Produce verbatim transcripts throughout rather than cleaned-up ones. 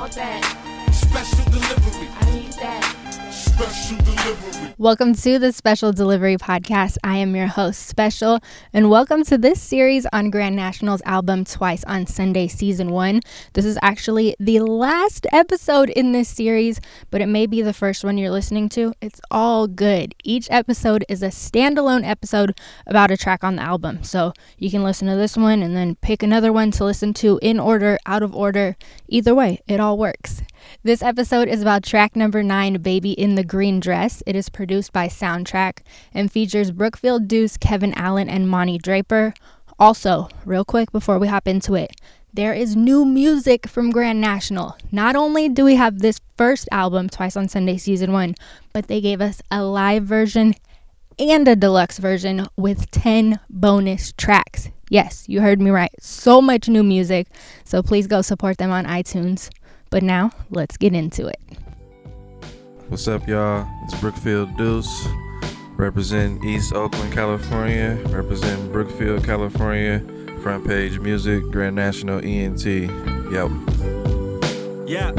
want that. Special delivery. I need that. Special delivery. Welcome to the Special Delivery Podcast. I am your host, Special, and welcome to this series on Grand National's album Twice on Sunday Season one. This is actually the last episode in this series, but it may be the first one you're listening to. It's all good. Each episode is a standalone episode about a track on the album, so you can listen to this one and then pick another one to listen to in order, out of order. Either way, it all works. This episode is about track number nine, Baby in the Green Dress. It is produced by Soundtrack and features Brookfield Deuce, Kevin Allen, and Monty Draper. Also, real quick before we hop into it, there is new music from Grand National. Not only do we have this first album, Twice on Sunday Season one, but they gave us a live version and a deluxe version with ten bonus tracks. Yes, you heard me right. So much new music. So please go support them on iTunes. But now, let's get into it. What's up, y'all? It's Brookfield Deuce, representing East Oakland, California, representing Brookfield, California, Front Page Music, Grand National E N T. Yep. Yeah.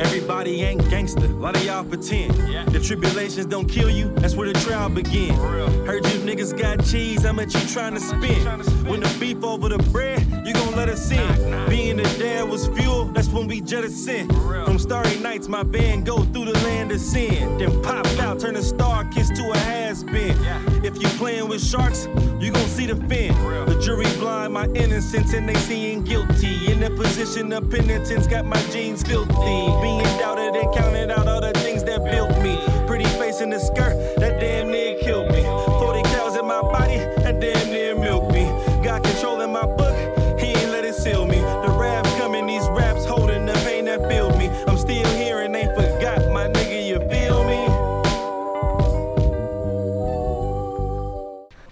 Everybody ain't gangster, a lot of y'all pretend. Yeah. The tribulations don't kill you, that's where the trial begin. Heard you niggas got cheese, how much you trying to spend? When the beef over the bread, you gon' let us in. Nah, nah. Being a dad was fuel, that's when we jettison sin. From starry nights, my band go through the land of sin. Then pop out, turn a star kiss to a has-been. Yeah. If you playing with sharks, you gon' see the fin. The jury blind, my innocence, and they seeing guilty. In the position of penitence, got my jeans filthy. Oh. Being doubted and counted out all the things that built me. Pretty face in the skirt, that damn near killed me. forty cows in my body, that damn near milked me. Got control in my book, he ain't let it seal me. The rap coming, these raps holding the pain that filled me. I'm still here and ain't forgot, my nigga, you feel me?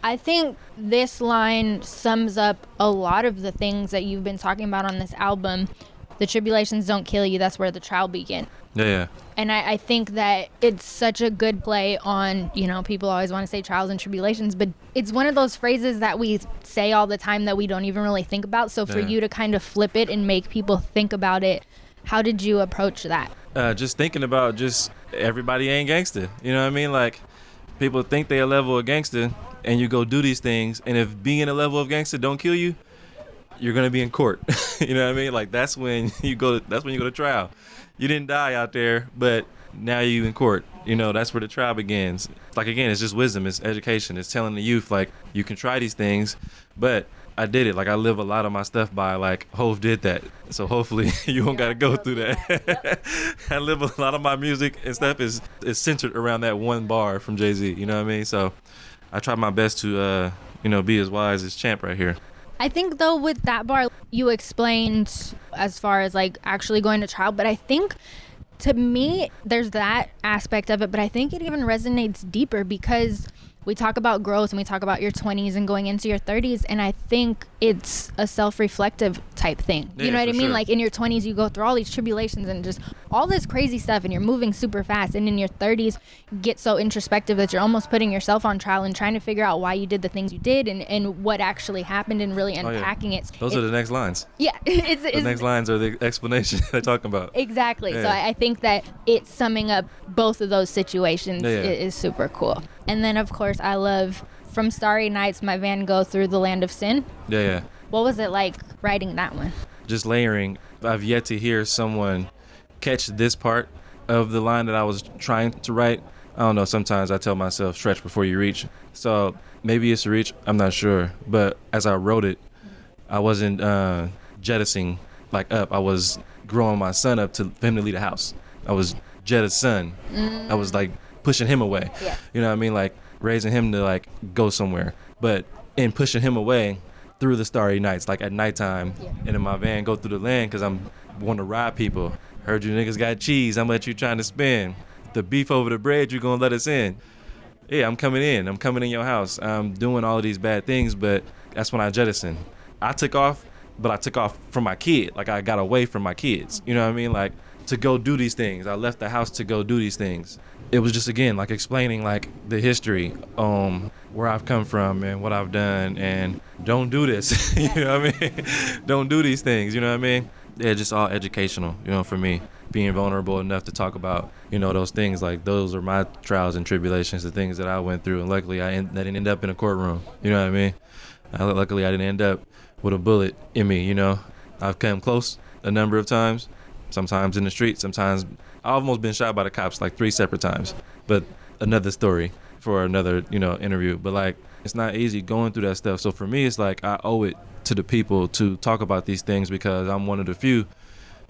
I think this line sums up a lot of the things that you've been talking about on this album. The tribulations don't kill you, that's where the trial begin. Yeah, yeah. And I, I think that it's such a good play on, you know, people always want to say trials and tribulations, but it's one of those phrases that we say all the time that we don't even really think about. So for yeah. you to kind of flip it and make people think about it, how did you approach that? Uh, just thinking about just everybody ain't gangster. You know what I mean? Like, people think they're a level of gangster and you go do these things. And if being a level of gangster don't kill you, you're gonna be in court. You know what I mean? Like, that's when you go to, that's when you go to trial. You didn't die out there, but now you in court. You know, that's where the trial begins. Like, again, it's just wisdom, it's education, it's telling the youth, like, you can try these things, but I did it. Like, I live a lot of my stuff by, like, Hov did that. So hopefully you won't yeah, gotta go through that. Yep. I live a lot of my music and stuff is, is centered around that one bar from Jay-Z, you know what I mean? So I try my best to, uh, you know, be as wise as Champ right here. I think, though, with that bar, you explained as far as, like, actually going to trial. But I think, to me, there's that aspect of it. But I think it even resonates deeper because we talk about growth and we talk about your twenties and going into your thirties. And I think it's a self-reflective type thing. You yeah, know what I mean? Sure. Like, in your twenties, you go through all these tribulations and just all this crazy stuff. And you're moving super fast. And in your thirties, you get so introspective that you're almost putting yourself on trial and trying to figure out why you did the things you did and, and what actually happened and really unpacking oh, yeah. it. Those it, are the next lines. Yeah. It's, it's, the next lines are the explanation they're talking about. Exactly. Yeah. So I, I think that it's summing up both of those situations yeah, yeah. is super cool. And then, of course, I love From Starry Nights, My Van Go Through the Land of Sin. Yeah, yeah. What was it like writing that one? Just layering. I've yet to hear someone catch this part of the line that I was trying to write. I don't know. Sometimes I tell myself, stretch before you reach. So maybe it's a reach. I'm not sure. But as I wrote it, I wasn't uh, jettisoning like up. I was growing my son up to for him to leave the house. I was jettison. Mm. I was like pushing him away. Yeah. You know what I mean? Like, raising him to like go somewhere, but in pushing him away through the starry nights, like at nighttime, yeah. and in my van go through the land because I'm want to ride people. Heard you niggas got cheese, how much you trying to spend? The beef over the bread, you gonna let us in? Yeah, I'm coming in, I'm coming in your house. I'm doing all of these bad things, but that's when I jettisoned. I took off, but I took off from my kid. Like, I got away from my kids. You know what I mean? Like, to go do these things. I left the house to go do these things. It was just, again, like explaining like the history, um, where I've come from and what I've done, and don't do this. You know what I mean? Don't do these things. You know what I mean? Yeah, just all educational, you know, for me. Being vulnerable enough to talk about, you know, those things, like those are my trials and tribulations, the things that I went through. And luckily I, end, I didn't end up in a courtroom. You know what I mean? I, luckily I didn't end up with a bullet in me, you know. I've come close a number of times, sometimes in the street, sometimes I've almost been shot by the cops like three separate times. But another story for another, you know, interview. But like, it's not easy going through that stuff. So for me, it's like I owe it to the people to talk about these things, because I'm one of the few,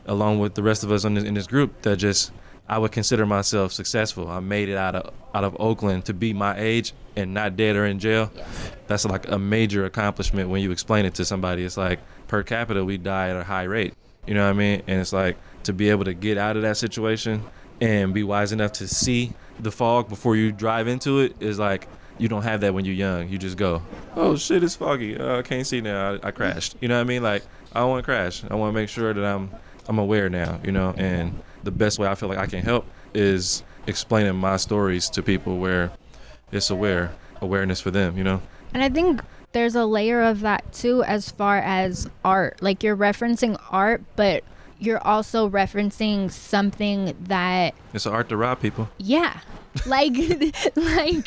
along with the rest of us in this, in this group, that just, I would consider myself successful. I made it out of out of Oakland to be my age and not dead or in jail. Yes. That's like a major accomplishment when you explain it to somebody. It's like, per capita, we die at a high rate. You know what I mean? And it's like, to be able to get out of that situation and be wise enough to see the fog before you drive into it is like, you don't have that when you're young. You just go, oh shit, it's foggy. Oh, I can't see now. I, I crashed. You know what I mean? Like, I don't want to crash. I want to make sure that I'm I'm aware now, you know, and the best way I feel like I can help is explaining my stories to people where it's aware, awareness for them, you know. And I think there's a layer of that too, as far as art. Like, you're referencing art, but you're also referencing something that... It's an art to rob people. Yeah. Like, like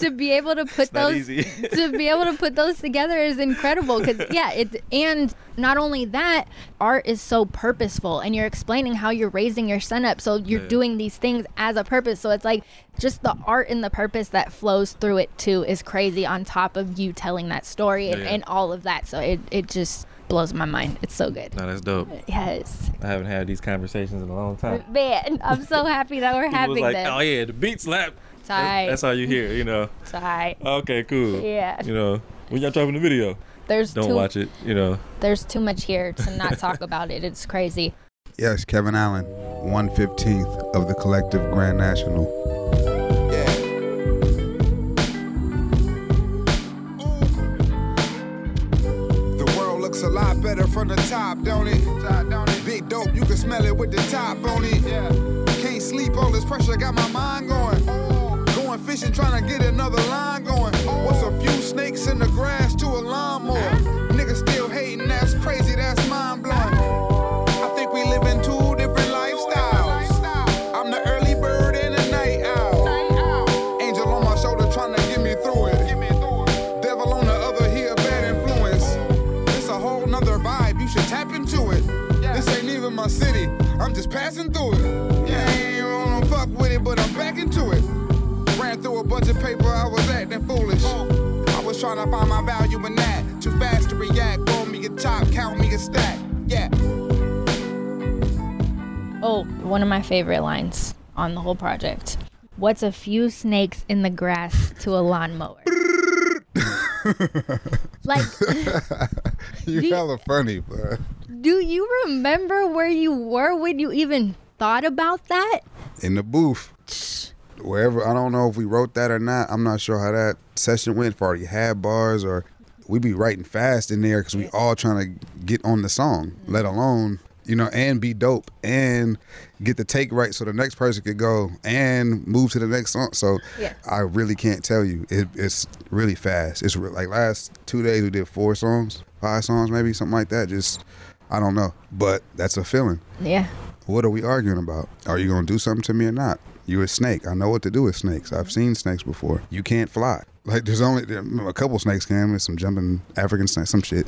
to be able to put those to be able to put those together is incredible, because yeah, it's, and not only that, art is so purposeful, and you're explaining how you're raising your son up, so you're yeah. doing these things as a purpose. So it's like, just the art and the purpose that flows through it too is crazy, on top of you telling that story and, yeah. and all of that. So it it just blows my mind. It's so good. No, that's dope. Yes. I haven't had these conversations in a long time. Man, I'm so happy that we're having like, this. Oh yeah, the beat slap. Tight. That's all you hear, you know. Tight. Okay, cool. Yeah. You know, when y'all dropping the video, there's don't too, watch it, you know. There's too much here to not talk about it. It's crazy. Yes, Kevin Allen, one fifteenth of the collective Grand National. A lot better from the top, don't it? Big dope, you can smell it with the top on it. Yeah. Can't sleep, all this pressure got my mind going. Oh. Going fishing, trying to get another line going. Oh. What's a few snakes in the grass to a lawnmower? Uh-huh. Niggas still hating, that's crazy, that's mind blowing. Uh-huh. I think we live in two different lifestyles. Lifestyle. I'm the early bird and the night owl. Night owl. Angel on my shoulder, trying to get me through it. Get me through it. Devil on the other here, bad influence. Another vibe, you should tap into it. Yeah. This ain't even my city, I'm just passing through it. Yeah, I ain't gonna fuck with it, but I'm back into it. Ran through a bunch of paper, I was acting foolish. Oh. I was trying to find my value in that. Too fast to react, roll me a chop, count me a stack. Yeah. Oh, one of my favorite lines on the whole project. What's a few snakes in the grass to a lawnmower? Like, you hella funny, bro. Do you remember where you were when you even thought about that? In the booth. Wherever, I don't know if we wrote that or not. I'm not sure how that session went. If I already had bars, or we be writing fast in there because we all trying to get on the song, mm-hmm. let alone, you know, and be dope and get the take right so the next person could go and move to the next song. So yeah. I really can't tell you. It, it's really fast. It's re- like last two days we did four songs, five songs maybe, something like that. Just, I don't know. But that's a feeling. Yeah. What are we arguing about? Are you going to do something to me or not? You're a snake. I know what to do with snakes. I've seen snakes before. You can't fly. Like, there's only there, a couple snakes can. There's some jumping African snakes, some shit.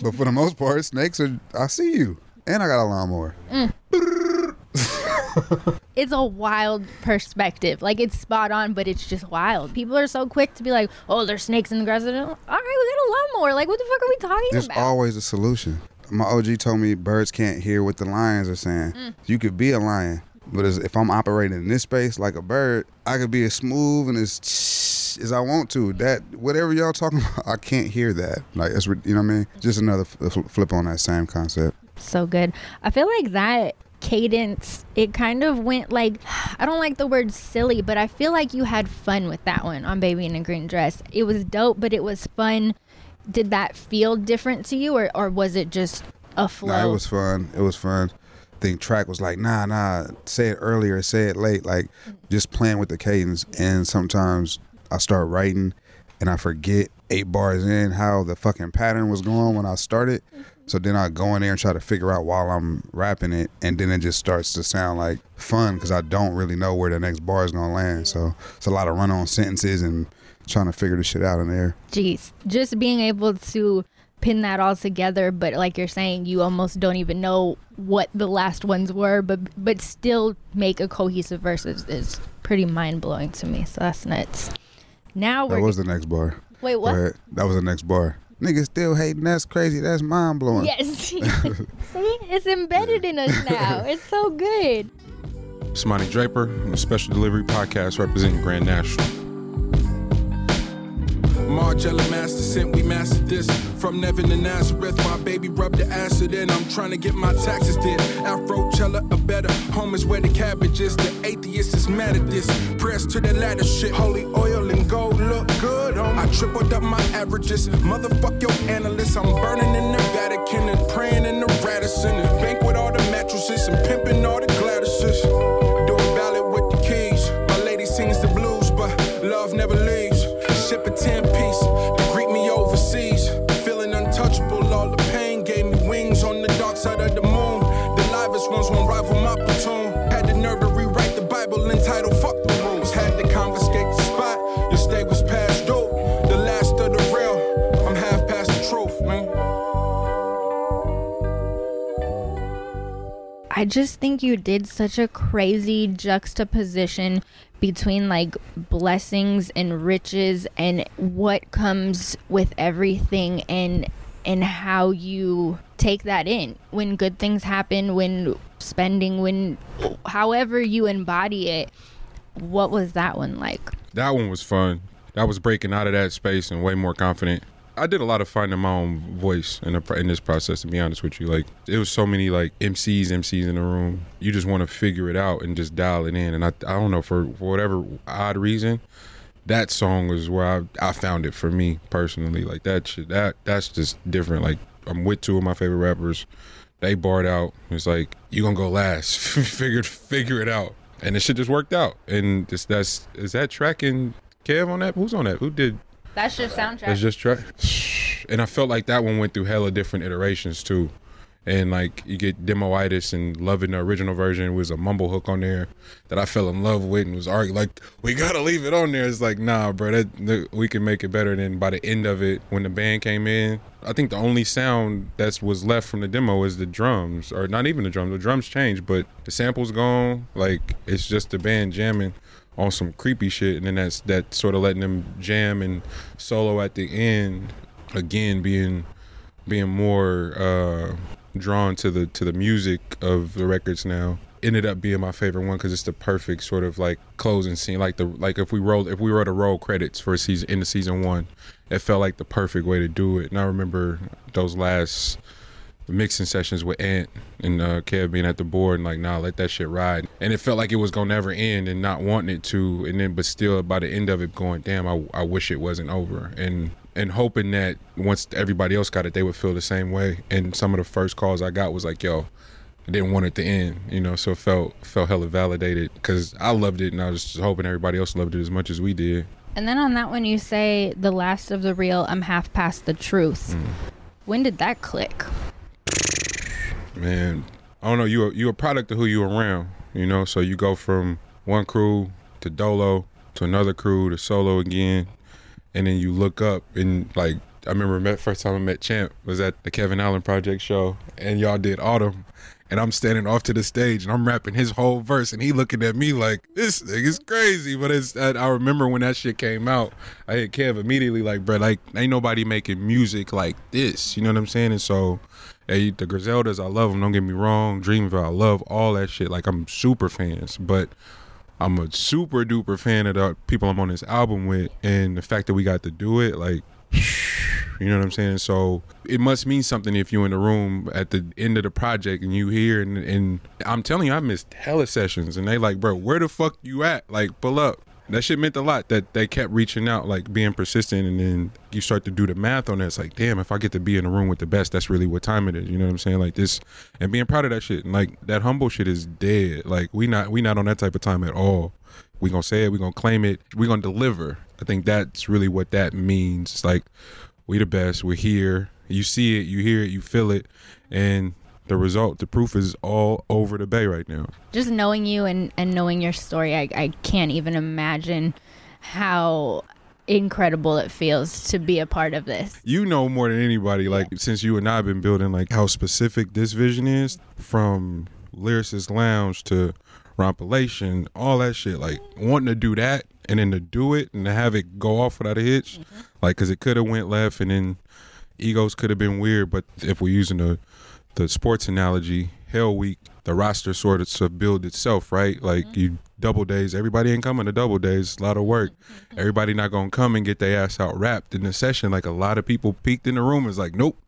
But for the most part, snakes are, I see you. And I got a lawnmower. Mm. It's a wild perspective. Like, it's spot on, but it's just wild. People are so quick to be like, oh, there's snakes in the grass. All right, we got a lawnmower. Like, what the fuck are we talking there's about? There's always a solution. My O G told me birds can't hear what the lions are saying. Mm. You could be a lion, but if I'm operating in this space like a bird, I could be as smooth and as as I want to. That whatever y'all talking about, I can't hear that. Like, it's, you know what I mean? Just another f- flip on that same concept. So good. I feel like that cadence, it kind of went like, I don't like the word silly, but I feel like you had fun with that one on Baby in a Green Dress. It was dope, but it was fun. Did that feel different to you, or, or was it just a flow? No, it was fun. It was fun. think Track was like, nah, nah, say it earlier, say it late, like just playing with the cadence. And sometimes I start writing and I forget eight bars in how the fucking pattern was going when I started. So then I go in there and try to figure out while I'm rapping it, and then it just starts to sound like fun because I don't really know where the next bar is going to land. So it's a lot of run-on sentences and trying to figure the shit out in there. Jeez, just being able to pin that all together, but like you're saying, you almost don't even know what the last ones were, but but still make a cohesive verse is, is pretty mind-blowing to me. So that's nuts. Now we're... That was g- the next bar. Wait, what? That was the next bar. Niggas still hating. That's crazy. That's mind blowing. Yes. See, it's embedded in us now. It's so good. It's Monty Draper on the Special Delivery Podcast representing Grand National. Margiela master sent, we mastered this. From Nevin to Nazareth, my baby rubbed the acid in. I'm trying to get my taxes did. Afrochella, a better home is where the cabbage is. The atheist is mad at this. Press to the ladder shit. Holy oil and gold look good, homie. I tripled up my averages. Motherfuck your analysts. I'm burning in the Vatican and praying in the Radisson. And bank with all the mattresses and pimping all the Gladyses. Doing ballad with the keys. My lady sings the blues, but love never leaves. Ship a ten-piece to greet me overseas. Feeling untouchable, all the pain gave me wings on the dark side of the moon. The livest ones won't rival my platoon. Had the nerve to rewrite the Bible entitled Fuck the Rules. Had to confiscate the spot, your stay was past due. The last of the real, I'm half past the truth, man. I just think you did such a crazy juxtaposition between like blessings and riches and what comes with everything, and and how you take that in when good things happen, when spending, when however you embody it. What was that one like? That one was fun. I was breaking out of that space and way more confident. I did a lot of finding my own voice in, a, in this process, to be honest with you. Like, it was so many, like, M Cs, M Cs in the room. You just want to figure it out and just dial it in. And I I don't know, for whatever odd reason, that song was where I, I found it for me personally. Like, that shit, that, that's just different. Like, I'm with two of my favorite rappers. They barred out. It's like, you gonna go last. figure, figure it out. And the shit just worked out. And it's, that's, is that Track and Kev on that? Who's on that? Who did... That's just Soundtrack. That's just Track. And I felt like that one went through hella different iterations too. And like you get Demoitis and Loving the original version was a mumble hook on there that I fell in love with and was arguing like, we gotta leave it on there. It's like, nah, bro, that, we can make it better. Than by the end of it, when the band came in, I think the only sound that was left from the demo is the drums, or not even the drums, the drums changed, but the sample's gone. Like it's just the band jamming on some creepy shit, and then that's that sort of letting them jam and solo at the end, again being being more uh, drawn to the to the music of the records now. Ended up being my favorite one because it's the perfect sort of like closing scene. Like the like if we rolled if we were to roll credits for a season in the season one, it felt like the perfect way to do it. And I remember those last mixing sessions with Ant and uh, Kev being at the board and like, nah, let that shit ride. And it felt like it was gonna never end and not wanting it to, and then but still by the end of it going, damn, I, I wish it wasn't over. And and hoping that once everybody else got it, they would feel the same way. And some of the first calls I got was like, yo, I didn't want it to end, you know, so it felt, felt hella validated because I loved it and I was just hoping everybody else loved it as much as we did. And then on that one you say, the last of the real, I'm half past the truth. Mm. When did that click? Man, I don't know, you you're a product of who you around, you know, so you go from one crew to Dolo to another crew to solo again, and then you look up and like, I remember the first time I met Champ was at the Kevin Allen Project show and y'all did Autumn, and I'm standing off to the stage and I'm rapping his whole verse and he looking at me like, this nigga's crazy. But it's I remember when that shit came out, I hit Kev immediately like, bro, like ain't nobody making music like this, you know what I'm saying? And so hey, the Griseldas, I love them, don't get me wrong. Dreamville, I love all that shit. Like, I'm super fans, but I'm a super duper fan of the people I'm on this album with. And the fact that we got to do it, like, you know what I'm saying? So it must mean something if you're in the room at the end of the project and you hear, and, and I'm telling you, I missed hella sessions. And they like, bro, where the fuck you at? Like, pull up. that shit meant a lot that they kept reaching out, like being persistent. And then you start to do the math on it. It's like, damn, if I get to be in a room with the best, that's really what time it is. You know what I'm saying? Like this, and being proud of that shit. And like that humble shit is dead. Like we not, we not on that type of time at all. We gonna say it, we gonna claim it, we gonna deliver. I think that's really what that means. It's like, we the best, we're here. You see it, you hear it, you feel it. And the result, the proof is all over the bay right now. Just knowing you and, and knowing your story, I, I can't even imagine how incredible it feels to be a part of this. You know more than anybody, like since you and I have been building, like how specific this vision is, from Lyricist Lounge to Rompolation, all that shit, like wanting to do that and then to do it and to have it go off without a hitch. Mm-hmm. Like, because it could have went left and then egos could have been weird. But if we're using the, the sports analogy, Hell Week, the roster sort of to build itself, right? Like, mm-hmm. you double days, everybody ain't coming to double days. It's a lot of work. Mm-hmm. Everybody not going to come and get their ass out wrapped in the session. Like, a lot of people peeked in the room. It's like, nope,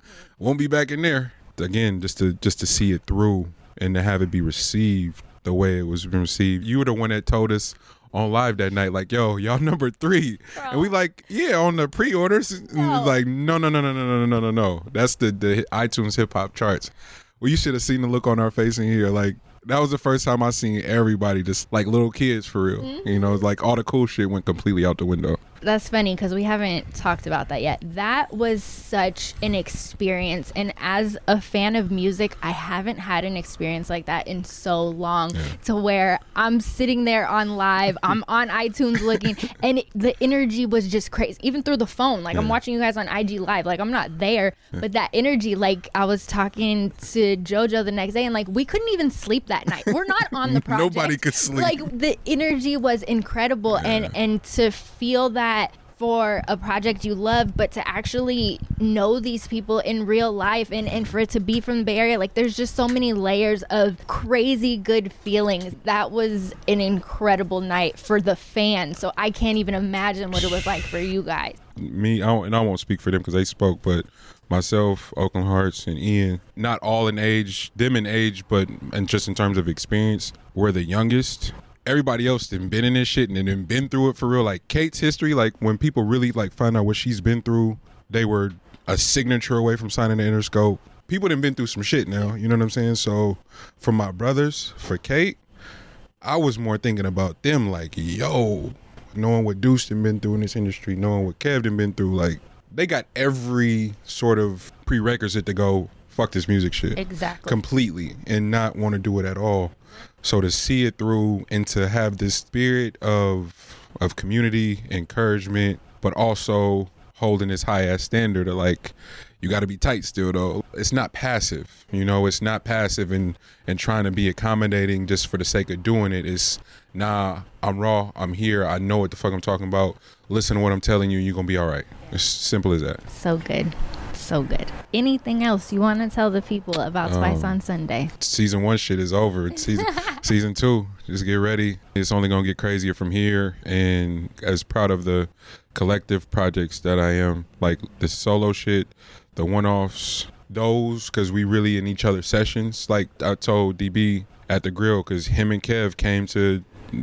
won't be back in there. Again, just to just to see it through and to have it be received the way it was received. You were the one that told us on live that night, like, yo, y'all number three. Bro. And we like, yeah, on the pre-orders. No. Like, no, no, no, no, no, no, no, no, no. That's the, the iTunes hip-hop charts. Well, you should have seen the look on our face in here. Like, that was the first time I seen everybody just, like, little kids for real. Mm-hmm. You know, like, all the cool shit went completely out the window. That's funny because we haven't talked about that yet. That was such an experience. And as a fan of music, I haven't had an experience like that in so long, yeah. to where I'm sitting there on live, I'm on iTunes looking, and it, the energy was just crazy, even through the phone. Like, yeah. I'm watching you guys on I G Live. Like, I'm not there, yeah. but that energy, like, I was talking to JoJo the next day, and, like, we couldn't even sleep that night. We're not on the project. Nobody could sleep. Like, the energy was incredible, yeah. and, and to feel that for a project you love, but to actually know these people in real life, and, and for it to be from the Bay Area, like there's just so many layers of crazy good feelings. That was an incredible night for the fans. So I can't even imagine what it was like for you guys. Me, I don't, and I won't speak for them because they spoke, but myself, Oakland Hearts, and Ian, not all in age, them in age, but and just in terms of experience, we're the youngest. Everybody else done been in this shit and then been through it for real. Like Kate's history, like when people really like find out what she's been through, they were a signature away from signing the Interscope. People done been through some shit now, you know what I'm saying? So for my brothers, for Kate, I was more thinking about them like, yo, knowing what Deuce done been through in this industry, knowing what Kev done been through, like they got every sort of prerequisite to go fuck this music shit. Exactly. Completely, and not want to do it at all. So to see it through and to have this spirit of of community, encouragement, but also holding this high-ass standard of like, you got to be tight still though. It's not passive, you know, it's not passive and, and trying to be accommodating just for the sake of doing it. It's, nah, I'm raw, I'm here, I know what the fuck I'm talking about. Listen to what I'm telling you, you're going to be all right. It's simple as that. So good. So good. Anything else you want to tell the people about um, Twice on Sunday? Season one shit is over. It's season season two. Just get ready. It's only gonna get crazier from here. And as proud of the collective projects that I am, like the solo shit, the one-offs, those, because we really in each other's sessions. Like I told D B at the grill, because him and Kev came to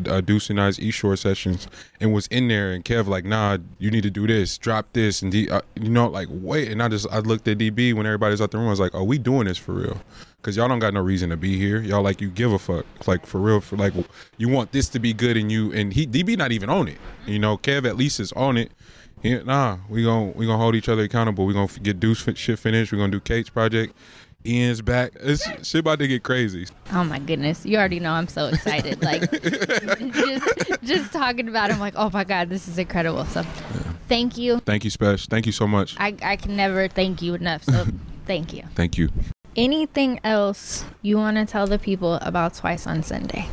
Uh, Deuce and I's East Shore sessions and was in there, and Kev like, nah, you need to do this, drop this, and D, uh, you know, like wait. And I just I looked at D B when everybody's out the room. I was like, oh, we doing this for real? Cause y'all don't got no reason to be here. Y'all like you give a fuck, like for real. For like you want this to be good, and you and he D B not even on it. You know, Kev at least is on it. He, nah, we gon' we gonna hold each other accountable. We gonna get Deuce shit finished. We gonna do Kate's project. Ian's back. It's shit about to get crazy. Oh my goodness. You already know I'm so excited. Like just, just talking about it, I'm like, oh my God, this is incredible. So yeah. Thank you. Thank you, Spesh. Thank you so much. I, I can never thank you enough. So thank you. Thank you. Anything else you want to tell the people about Twice on Sunday?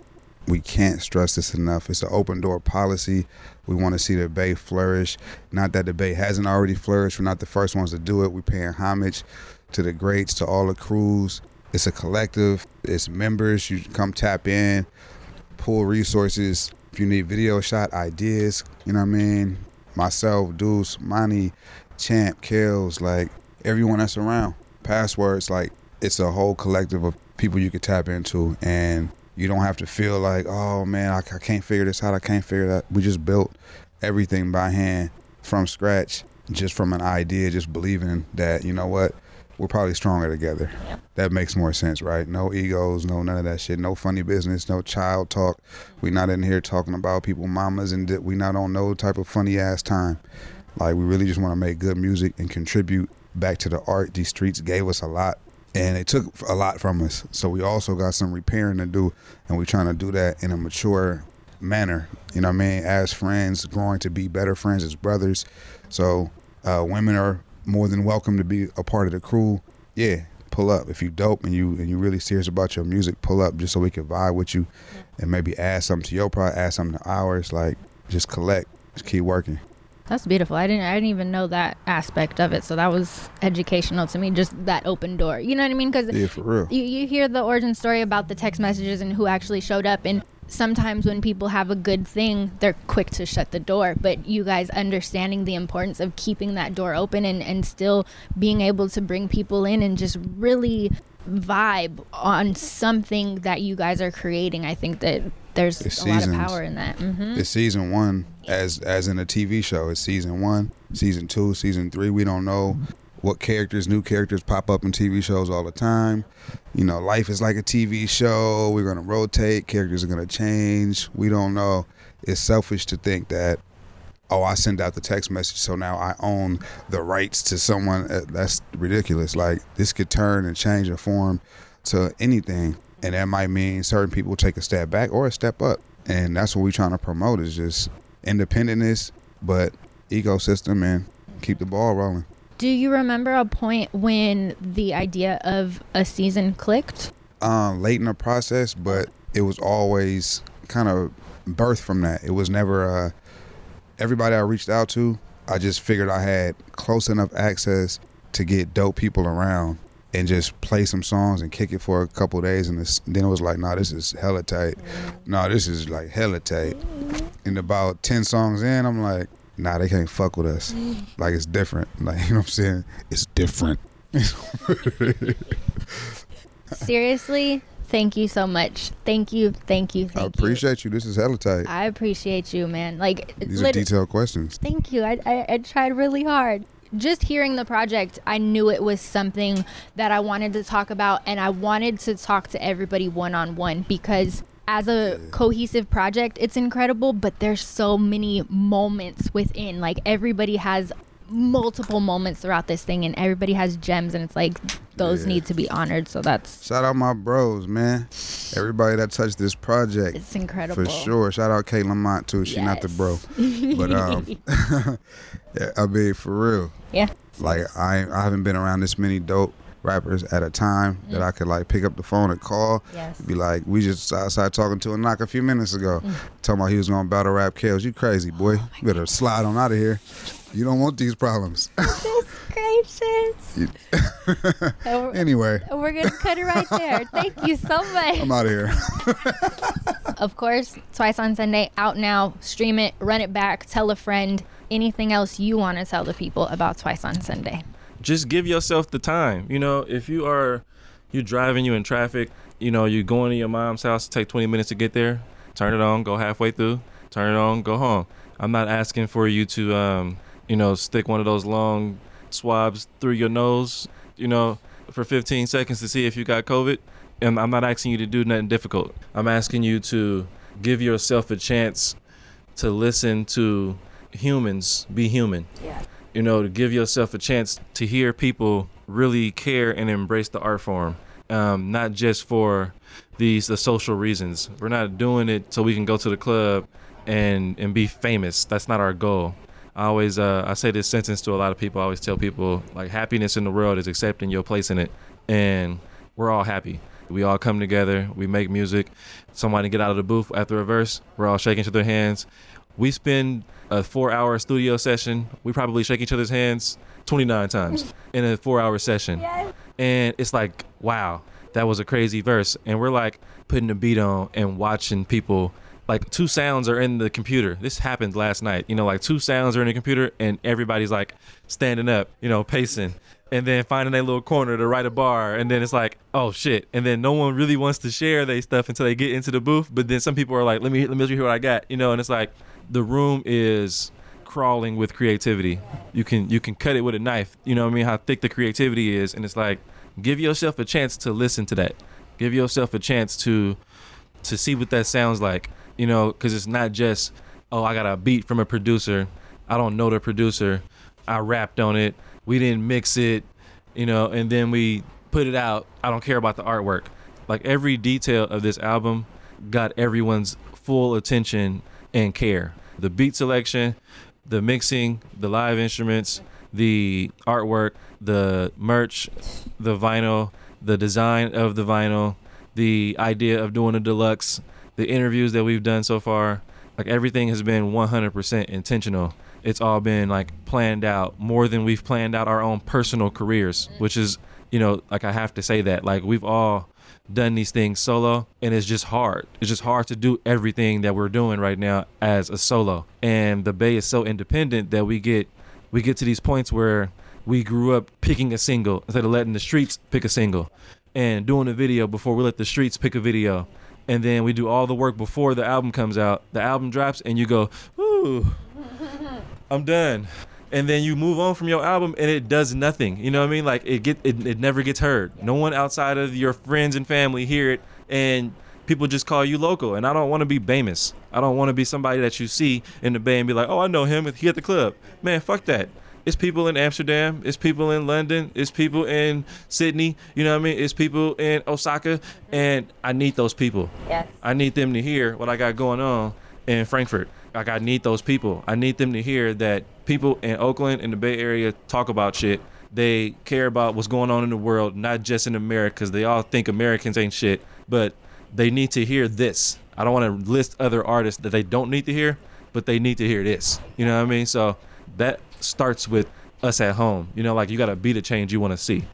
We can't stress this enough. It's an open door policy. We want to see the Bay flourish. Not that the Bay hasn't already flourished. We're not the first ones to do it. We're paying homage to the greats, to all the crews. It's a collective, it's members. You come tap in, pull resources. If you need video shot ideas, you know what I mean? Myself, Deuce, Monty, Champ, Kells, like everyone that's around. Passwords, like it's a whole collective of people you could tap into. And You don't have to feel like, oh man, I, I can't figure this out, I can't figure that. We just built everything by hand from scratch, just from an idea, just believing that, you know what, we're probably stronger together. Yep. That makes more sense, right? No egos, no none of that shit, no funny business, no child talk. We not in here talking about people mamas and di- we not on no type of funny ass time. Like, we really just want to make good music and contribute back to the art. These streets gave us a lot, and it took a lot from us. So we also got some repairing to do, and we're trying to do that in a mature manner. You know what I mean? As friends, growing to be better friends as brothers. So uh, women are more than welcome to be a part of the crew. Yeah, pull up. If you dope and you and you really serious about your music, pull up just so we can vibe with you and maybe add something to your product, add something to ours. Like, just collect, just keep working. That's beautiful. I didn't I didn't even know that aspect of it. So that was educational to me, just that open door. You know what I mean? Because yeah, for real. You, you hear the origin story about the text messages and who actually showed up. And sometimes when people have a good thing, they're quick to shut the door. But you guys understanding the importance of keeping that door open and, and still being able to bring people in and just really vibe on something that you guys are creating. I think that there's it's a seasons. lot of power in that. Mm-hmm. It's season one, as as in a T V show. It's season one, season two, season three. We don't know what characters, new characters pop up in T V shows all the time. You know, life is like a T V show. We're going to rotate. Characters are going to change. We don't know. It's selfish to think that, oh, I send out the text message, so now I own the rights to someone. That's ridiculous. Like, this could turn and change and form to anything. And that might mean certain people take a step back or a step up. And that's what we're trying to promote, is just independence, but ecosystem, and keep the ball rolling. Do you remember a point when the idea of a season clicked? Um, late in the process, but it was always kind of birthed from that. It was never a... Uh, everybody I reached out to, I just figured I had close enough access to get dope people around and just play some songs and kick it for a couple of days. And this, then it was like, nah, this is hella tight. Nah, this is like hella tight. And about ten songs in, I'm like, nah, they can't fuck with us. Like, it's different. Like, you know what I'm saying? It's different. Seriously? Thank you so much. Thank you. Thank you. Thank I appreciate you. you. This is hella tight. I appreciate you, man. Like, these lit- are detailed questions. Thank you. I, I I tried really hard. Just hearing the project, I knew it was something that I wanted to talk about, and I wanted to talk to everybody one-on-one, because as a cohesive project, it's incredible, but there's so many moments within. Like, everybody has multiple moments throughout this thing, and everybody has gems, and it's like... Those yeah. need to be honored, so that's... Shout out my bros, man. Everybody that touched this project. It's incredible. For sure. Shout out Kate Lamont, too. She's yes. not the bro. But, um... yeah, I mean, for real. Yeah. Like, I I haven't been around this many dope rappers at a time mm. that I could, like, pick up the phone and call. Yes. Be like, we just started talking to a knock a few minutes ago. Mm. Talking about he was going to battle rap Kels. You crazy, boy. Oh, you better God. slide on out of here. You don't want these problems. Anyway, we're gonna cut it right there. Thank you so much. I'm out of here. Of course, Twice on Sunday out now. Stream it, run it back, tell a friend. Anything else you want to tell the people about Twice on Sunday? Just give yourself the time. You know, if you are you're driving, you in traffic, you know, you're going to your mom's house, take twenty minutes to get there, turn it on, go halfway through, turn it on, go home. I'm not asking for you to um you know stick one of those long swabs through your nose, you know, for fifteen seconds to see if you got COVID. And I'm not asking you to do nothing difficult. I'm asking you to give yourself a chance to listen to humans be human. Yeah. You know, to give yourself a chance to hear people really care and embrace the art form, um, not just for these the social reasons. We're not doing it so we can go to the club and, and be famous. That's not our goal. I always, uh, I say this sentence to a lot of people. I always tell people, like, happiness in the world is accepting your place in it. And we're all happy. We all come together. We make music. Somebody get out of the booth after a verse. We're all shaking each other's hands. We spend a four-hour studio session. We probably shake each other's hands twenty-nine times in a four-hour session. Yes. And it's like, wow, that was a crazy verse. And we're, like, putting the beat on and watching people. Like, two sounds are in the computer. This happened last night. You know, like, two sounds are in the computer and everybody's, like, standing up, you know, pacing. and then finding their little corner to write a bar, and then it's like, oh shit, and then no one really wants to share their stuff until they get into the booth. But then some people are like, let me let me hear what I got, you know. And it's like the room is crawling with creativity. You can you can cut it with a knife, you know what I mean, how thick the creativity is. And it's like, give yourself a chance to listen to that. Give yourself a chance to to see what that sounds like, you know, because it's not just, oh, I got a beat from a producer, I don't know the producer, I rapped on it, we didn't mix it, you know, and then we put it out, I don't care about the artwork. Like, every detail of this album got everyone's full attention and care. The beat selection, the mixing, the live instruments, the artwork, the merch, the vinyl, the design of the vinyl, the idea of doing a deluxe, the interviews that we've done so far. Like, everything has been one hundred percent intentional. It's all been like planned out more than we've planned out our own personal careers, which is, you know, like, I have to say that, like, we've all done these things solo, and it's just hard. It's just hard to do everything that we're doing right now as a solo. And the Bay is so independent that we get we get to these points where we grew up picking a single instead of letting the streets pick a single, and doing a video before we let the streets pick a video. And then we do all the work before the album comes out. The album drops and you go, ooh, I'm done. And then you move on from your album and it does nothing. You know what I mean? Like, it get it, it never gets heard. No one outside of your friends and family hear it, and people just call you local. And I don't want to be famous. I don't want to be somebody that you see in the Bay and be like, oh, I know him, he at the club. Man, fuck that. It's people in Amsterdam, it's people in London, it's people in Sydney, you know what I mean? It's people in Osaka, mm-hmm. and I need those people. Yes. I need them to hear what I got going on in Frankfurt. Like, I need those people. I need them to hear that people in Oakland and the Bay Area talk about shit. They care about what's going on in the world, not just in America, because they all think Americans ain't shit, but they need to hear this. I don't want to list other artists that they don't need to hear, but they need to hear this, you know what I mean? So that starts with us at home. You know, like, you got to be the change you want to see.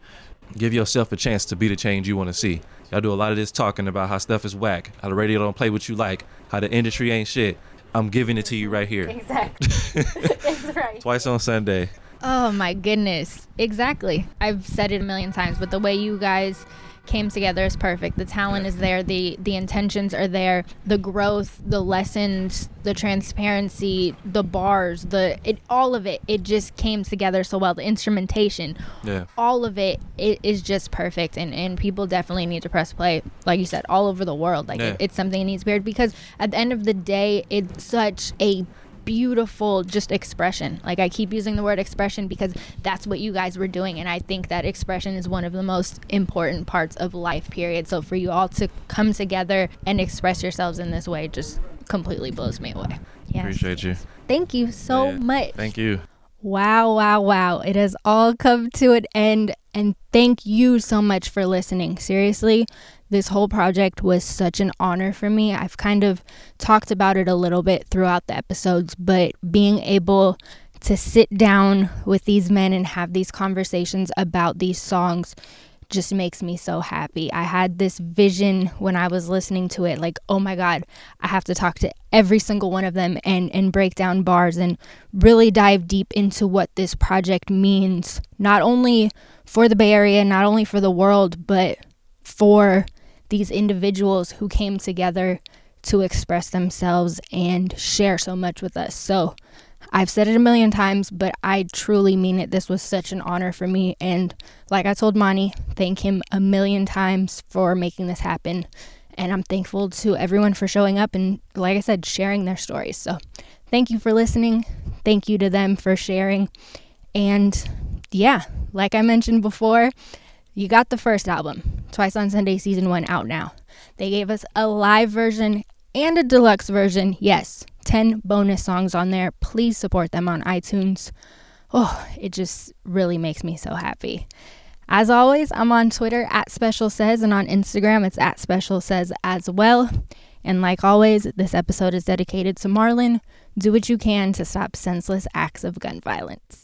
Give yourself a chance to be the change you want to see. Y'all do a lot of this talking about how stuff is whack, how the radio don't play what you like, how the industry ain't shit. I'm giving it to you right here. Exactly. That's right. Twice on Sunday. Oh my goodness. Exactly. I've said it a million times, but the way you guys came together is perfect. The talent is there, the the intentions are there, the growth, the lessons, the transparency, the bars, the it all of it it just came together so well. The instrumentation, yeah, all of it, it is just perfect. And and people definitely need to press play, like you said, all over the world. Like, yeah. it, it's something that needs to be heard, because at the end of the day, it's such a beautiful just expression. Like, I keep using the word expression because that's what you guys were doing, and I think that expression is one of the most important parts of life, period. So for you all to come together and express yourselves in this way just completely blows me away. Yes. Appreciate you. Thank you so yeah. much. Thank you. Wow, wow, wow. It has all come to an end, and thank you so much for listening. Seriously, this whole project was such an honor for me. I've kind of talked about it a little bit throughout the episodes, but being able to sit down with these men and have these conversations about these songs just makes me so happy. I had this vision when I was listening to it, like, oh my God, I have to talk to every single one of them and, and break down bars and really dive deep into what this project means, not only for the Bay Area, not only for the world, but for these individuals who came together to express themselves and share so much with us. So I've said it a million times, but I truly mean it. This was such an honor for me. And like I told Monty, thank him a million times for making this happen. And I'm thankful to everyone for showing up and, like I said, sharing their stories. So thank you for listening. Thank you to them for sharing. And yeah, like I mentioned before, you got the first album, Twice on Sunday Season one, out now. They gave us a live version and a deluxe version. Yes, ten bonus songs on there. Please support them on iTunes. Oh, it just really makes me so happy. As always, I'm on Twitter at Special Says, and on Instagram it's at Special Says as well. And like always, this episode is dedicated to Marlon. Do what you can to stop senseless acts of gun violence.